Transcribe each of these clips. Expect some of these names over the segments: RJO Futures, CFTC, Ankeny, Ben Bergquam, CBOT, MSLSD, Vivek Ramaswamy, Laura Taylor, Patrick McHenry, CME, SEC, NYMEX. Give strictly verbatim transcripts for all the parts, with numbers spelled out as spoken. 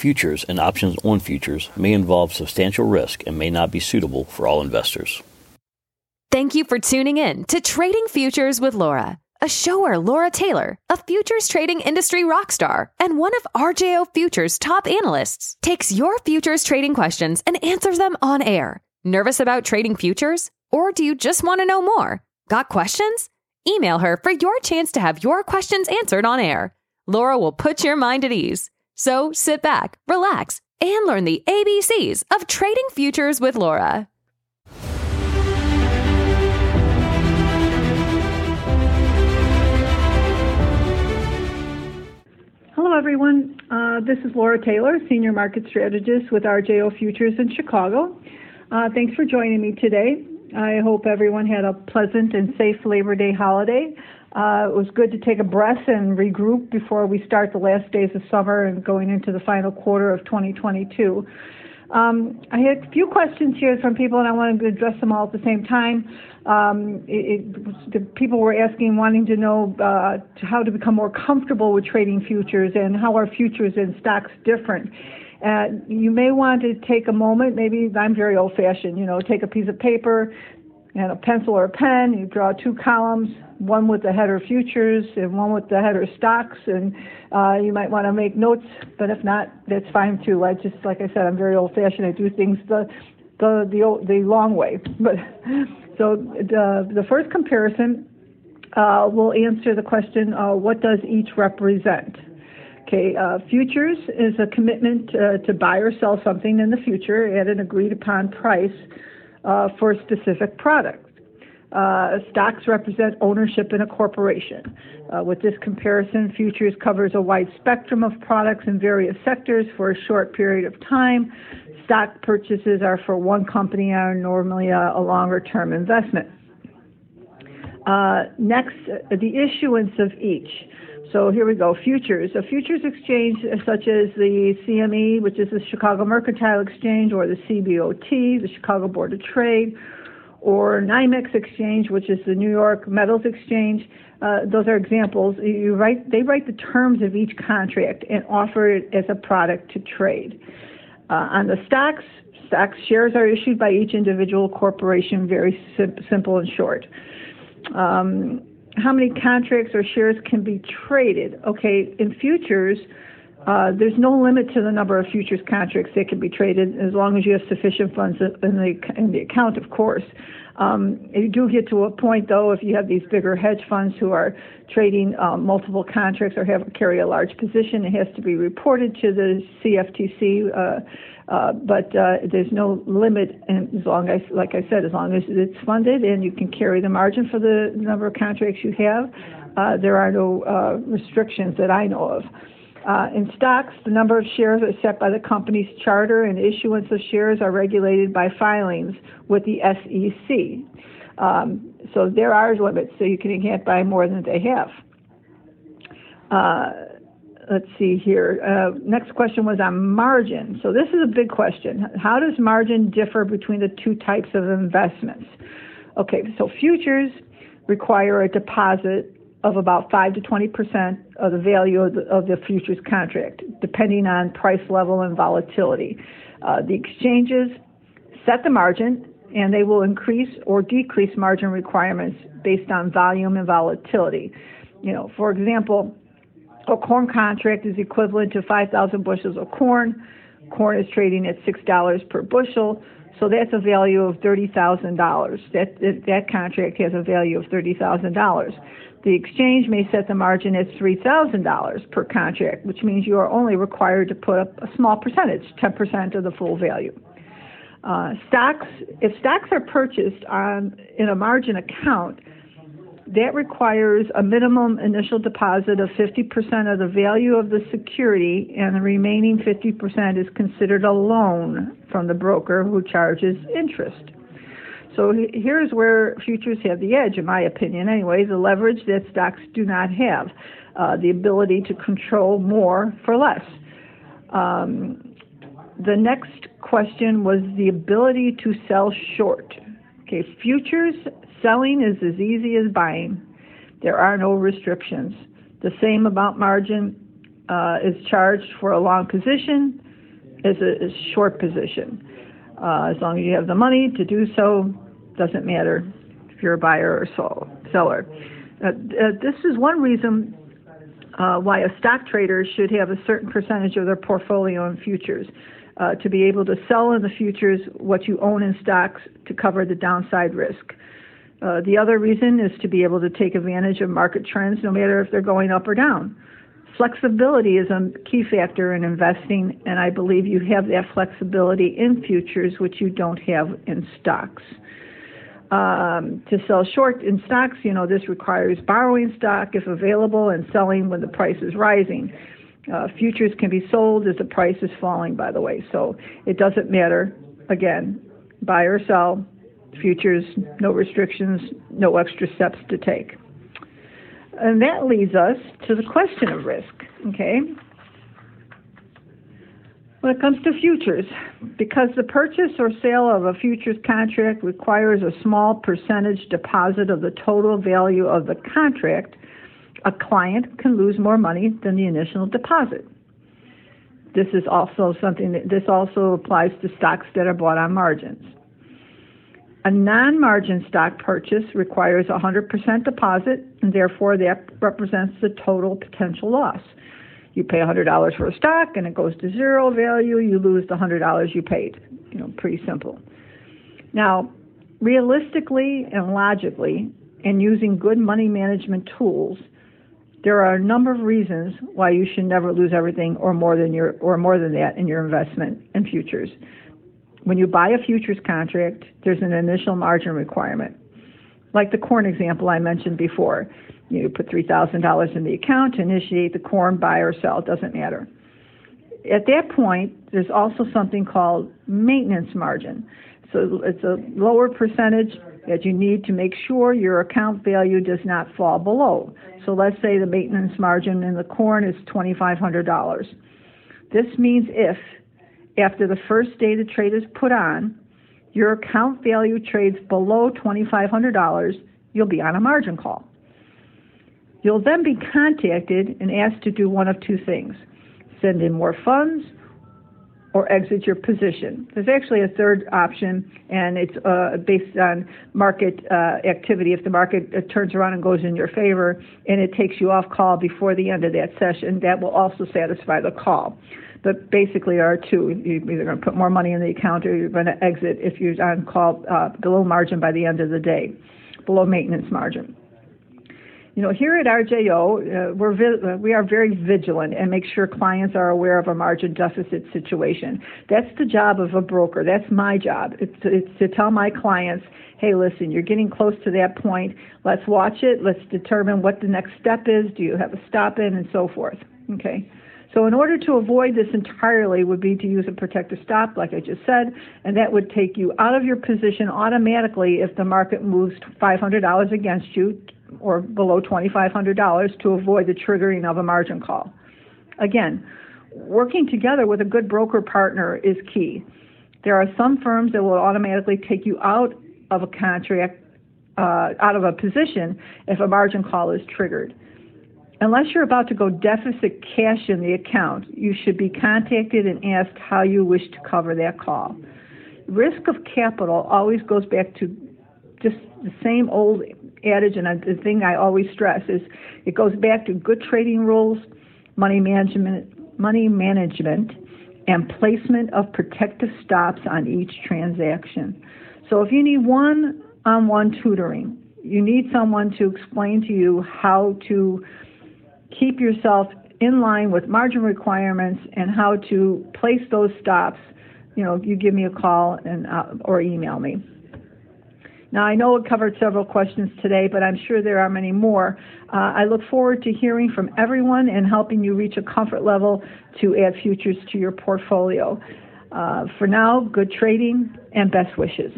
futures and options on futures may involve substantial risk and may not be suitable for all investors. Thank you for tuning in to Trading Futures with Laura, a show where Laura Taylor, a futures trading industry rock star and one of R J O Futures' top analysts, takes your futures trading questions and answers them on air. Nervous about trading futures? Or do you just want to know more? Got questions? Email her for your chance to have your questions answered on air. Laura will put your mind at ease. So sit back, relax, and learn the A B Cs of Trading Futures with Laura. Hello, everyone. Uh, this is Laura Taylor, Senior Market Strategist with R J O Futures in Chicago. Uh, thanks for joining me today. I hope everyone had a pleasant and safe Labor Day holiday. Uh, it was good to take a breath and regroup before we start the last days of summer and going into the final quarter of twenty twenty-two. Um, I had a few questions here from people, and I wanted to address them all at the same time. Um, it, it, the people were asking, wanting to know uh, how to become more comfortable with trading futures and how are futures and stocks different. Uh, you may want to take a moment, maybe I'm very old-fashioned, you know, take a piece of paper and a pencil or a pen, you draw two columns, one with the header futures and one with the header stocks, and uh, you might want to make notes, but if not, that's fine too. I just, like I said, I'm very old-fashioned, I do things the the the, the long way. But so the, the first comparison uh, will answer the question, uh, what does each represent? Okay, uh, futures is a commitment uh, to buy or sell something in the future at an agreed upon price uh, for a specific product. Uh, stocks represent ownership in a corporation. Uh, with this comparison, futures covers a wide spectrum of products in various sectors for a short period of time. Stock purchases are for one company and are normally a, a longer-term investment. Uh, next, the issuance of each. So here we go, futures. A futures exchange such as the C M E, which is the Chicago Mercantile Exchange, or the C B O T, the Chicago Board of Trade, or NYMEX Exchange, which is the New York Metals Exchange. Uh, those are examples. You write, they write the terms of each contract and offer it as a product to trade. Uh, on the stocks, stocks shares are issued by each individual corporation, very sim- simple and short. Um, How many contracts or shares can be traded? Okay, in futures, uh, there's no limit to the number of futures contracts that can be traded as long as you have sufficient funds in the in the account, of course. Um, you do get to a point, though, if you have these bigger hedge funds who are trading uh, multiple contracts or have carry a large position, it has to be reported to the C F T C. Uh, uh, but uh, there's no limit, and as long as, like I said, as long as it's funded and you can carry the margin for the number of contracts you have, uh, there are no uh, restrictions that I know of. Uh, in stocks, the number of shares are set by the company's charter, and issuance of shares are regulated by filings with the S E C. Um, so there are limits, so you can, you can't buy more than they have. Uh, let's see here. Uh, next question was on margin. So this is a big question. How does margin differ between the two types of investments? Okay, so futures require a deposit of about five to twenty percent of the value of the, of the futures contract, depending on price level and volatility. Uh, the exchanges set the margin, and they will increase or decrease margin requirements based on volume and volatility. You know, for example, a corn contract is equivalent to five thousand bushels of corn. Corn is trading at six dollars per bushel. So that's a value of thirty thousand dollars. That, that that contract has a value of thirty thousand dollars. The exchange may set the margin at three thousand dollars per contract, which means you are only required to put up a small percentage, ten percent of the full value. Uh, stocks, if stocks are purchased on in a margin account, that requires a minimum initial deposit of fifty percent of the value of the security, and the remaining fifty percent is considered a loan from the broker who charges interest. So here's where futures have the edge, in my opinion anyway, the leverage that stocks do not have, uh, the ability to control more for less. Um, the next question was the ability to sell short. Okay, futures selling is as easy as buying. There are no restrictions. The same amount margin uh, is charged for a long position. is a is short position. Uh, as long as you have the money to do so, doesn't matter if you're a buyer or sol- seller. Uh, uh, this is one reason uh, why a stock trader should have a certain percentage of their portfolio in futures, uh, to be able to sell in the futures what you own in stocks to cover the downside risk. Uh, the other reason is to be able to take advantage of market trends, no matter if they're going up or down. Flexibility is a key factor in investing, and I believe you have that flexibility in futures, which you don't have in stocks. Um, to sell short in stocks, you know, this requires borrowing stock if available and selling when the price is rising. Uh, futures can be sold as the price is falling, by the way, so it doesn't matter. Again, buy or sell. Futures, no restrictions, no extra steps to take. And that leads us to the question of risk, okay? When it comes to futures, because the purchase or sale of a futures contract requires a small percentage deposit of the total value of the contract, a client can lose more money than the initial deposit. This is also something that this also applies to stocks that are bought on margins. A non-margin stock purchase requires a one hundred percent deposit, and therefore that represents the total potential loss. You pay one hundred dollars for a stock, and it goes to zero value. You lose the one hundred dollars you paid. You know, pretty simple. Now, realistically and logically, and using good money management tools, there are a number of reasons why you should never lose everything or more than your or more than that in your investment in futures. When you buy a futures contract, there's an initial margin requirement. Like the corn example I mentioned before, you put three thousand dollars in the account to initiate the corn, buy or sell, it doesn't matter. At that point, there's also something called maintenance margin. So it's a lower percentage that you need to make sure your account value does not fall below. So let's say the maintenance margin in the corn is twenty-five hundred dollars. This means if after the first day the trade is put on, your account value trades below twenty-five hundred dollars, you'll be on a margin call. You'll then be contacted and asked to do one of two things: send in more funds or exit your position. There's actually a third option, and it's uh, based on market uh, activity. If the market uh, turns around and goes in your favor and it takes you off call before the end of that session, that will also satisfy the call. But basically there are two. You're either going to put more money in the account or you're going to exit if you're on call uh, below margin by the end of the day, below maintenance margin. You know, here at R J O, uh, we're vi- we are very vigilant and make sure clients are aware of a margin deficit situation. That's the job of a broker. That's my job. It's, it's to tell my clients, hey, listen, you're getting close to that point. Let's watch it. Let's determine what the next step is. Do you have a stop in and so forth? Okay. So in order to avoid this entirely would be to use a protective stop, like I just said, and that would take you out of your position automatically if the market moves five hundred dollars against you or below twenty-five hundred dollars to avoid the triggering of a margin call. Again, working together with a good broker partner is key. There are some firms that will automatically take you out of a contract, uh, out of a position if a margin call is triggered. Unless you're about to go deficit cash in the account, you should be contacted and asked how you wish to cover that call. Risk of capital always goes back to just the same old adage, and the thing I always stress is it goes back to good trading rules, money management, money management, and placement of protective stops on each transaction. So if you need one-on-one tutoring, you need someone to explain to you how to keep yourself in line with margin requirements and how to place those stops, you know, you give me a call and uh, or email me. Now, I know we covered several questions today, but I'm sure there are many more. Uh, I look forward to hearing from everyone and helping you reach a comfort level to add futures to your portfolio. Uh, for now, good trading and best wishes.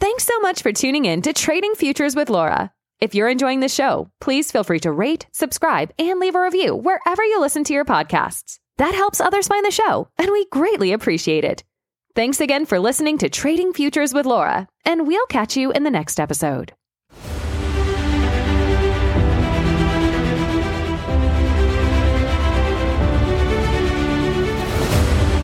Thanks so much for tuning in to Trading Futures with Laura. If you're enjoying the show, please feel free to rate, subscribe, and leave a review wherever you listen to your podcasts. That helps others find the show, and we greatly appreciate it. Thanks again for listening to Trading Futures with Laura, and we'll catch you in the next episode.